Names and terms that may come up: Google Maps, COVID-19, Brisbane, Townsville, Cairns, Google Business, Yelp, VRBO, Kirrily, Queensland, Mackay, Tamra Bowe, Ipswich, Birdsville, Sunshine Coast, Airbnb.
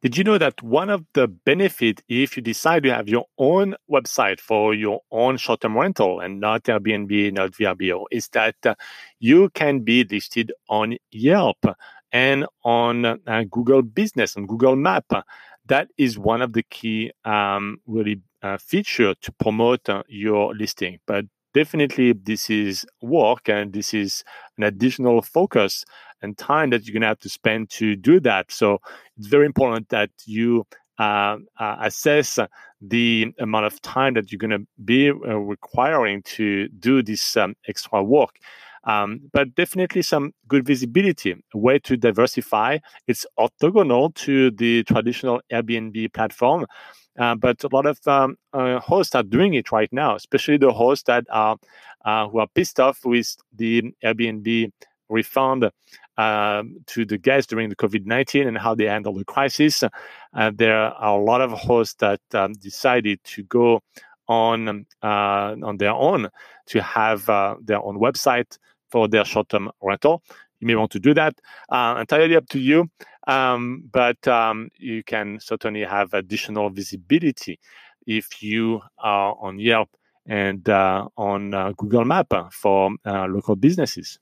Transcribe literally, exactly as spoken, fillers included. Did you know that one of the benefits, if you decide to have your own website for your own short-term rental and not Airbnb, not V R B O, is that uh, you can be listed on Yelp and on uh, Google Business and Google Maps. That is one of the key um, really uh, feature to promote uh, your listing. But definitely, this is work and this is an additional focus and time that you're going to have to spend to do that. So it's very important that you uh, uh, assess the amount of time that you're going to be uh, requiring to do this um, extra work. Um, but definitely some good visibility, a way to diversify. It's orthogonal to the traditional Airbnb platform. Uh, but a lot of um, uh, hosts are doing it right now, especially the hosts that are uh, who are pissed off with the Airbnb refund uh, to the guests during the COVID nineteen and how they handle the crisis. Uh, there are a lot of hosts that um, decided to go on uh, on their own to have uh, their own website for their short-term rental. You may want to do that. Uh, entirely up to you, um, but um, you can certainly have additional visibility if you are on Yelp and uh, on uh, Google Maps for uh, local businesses.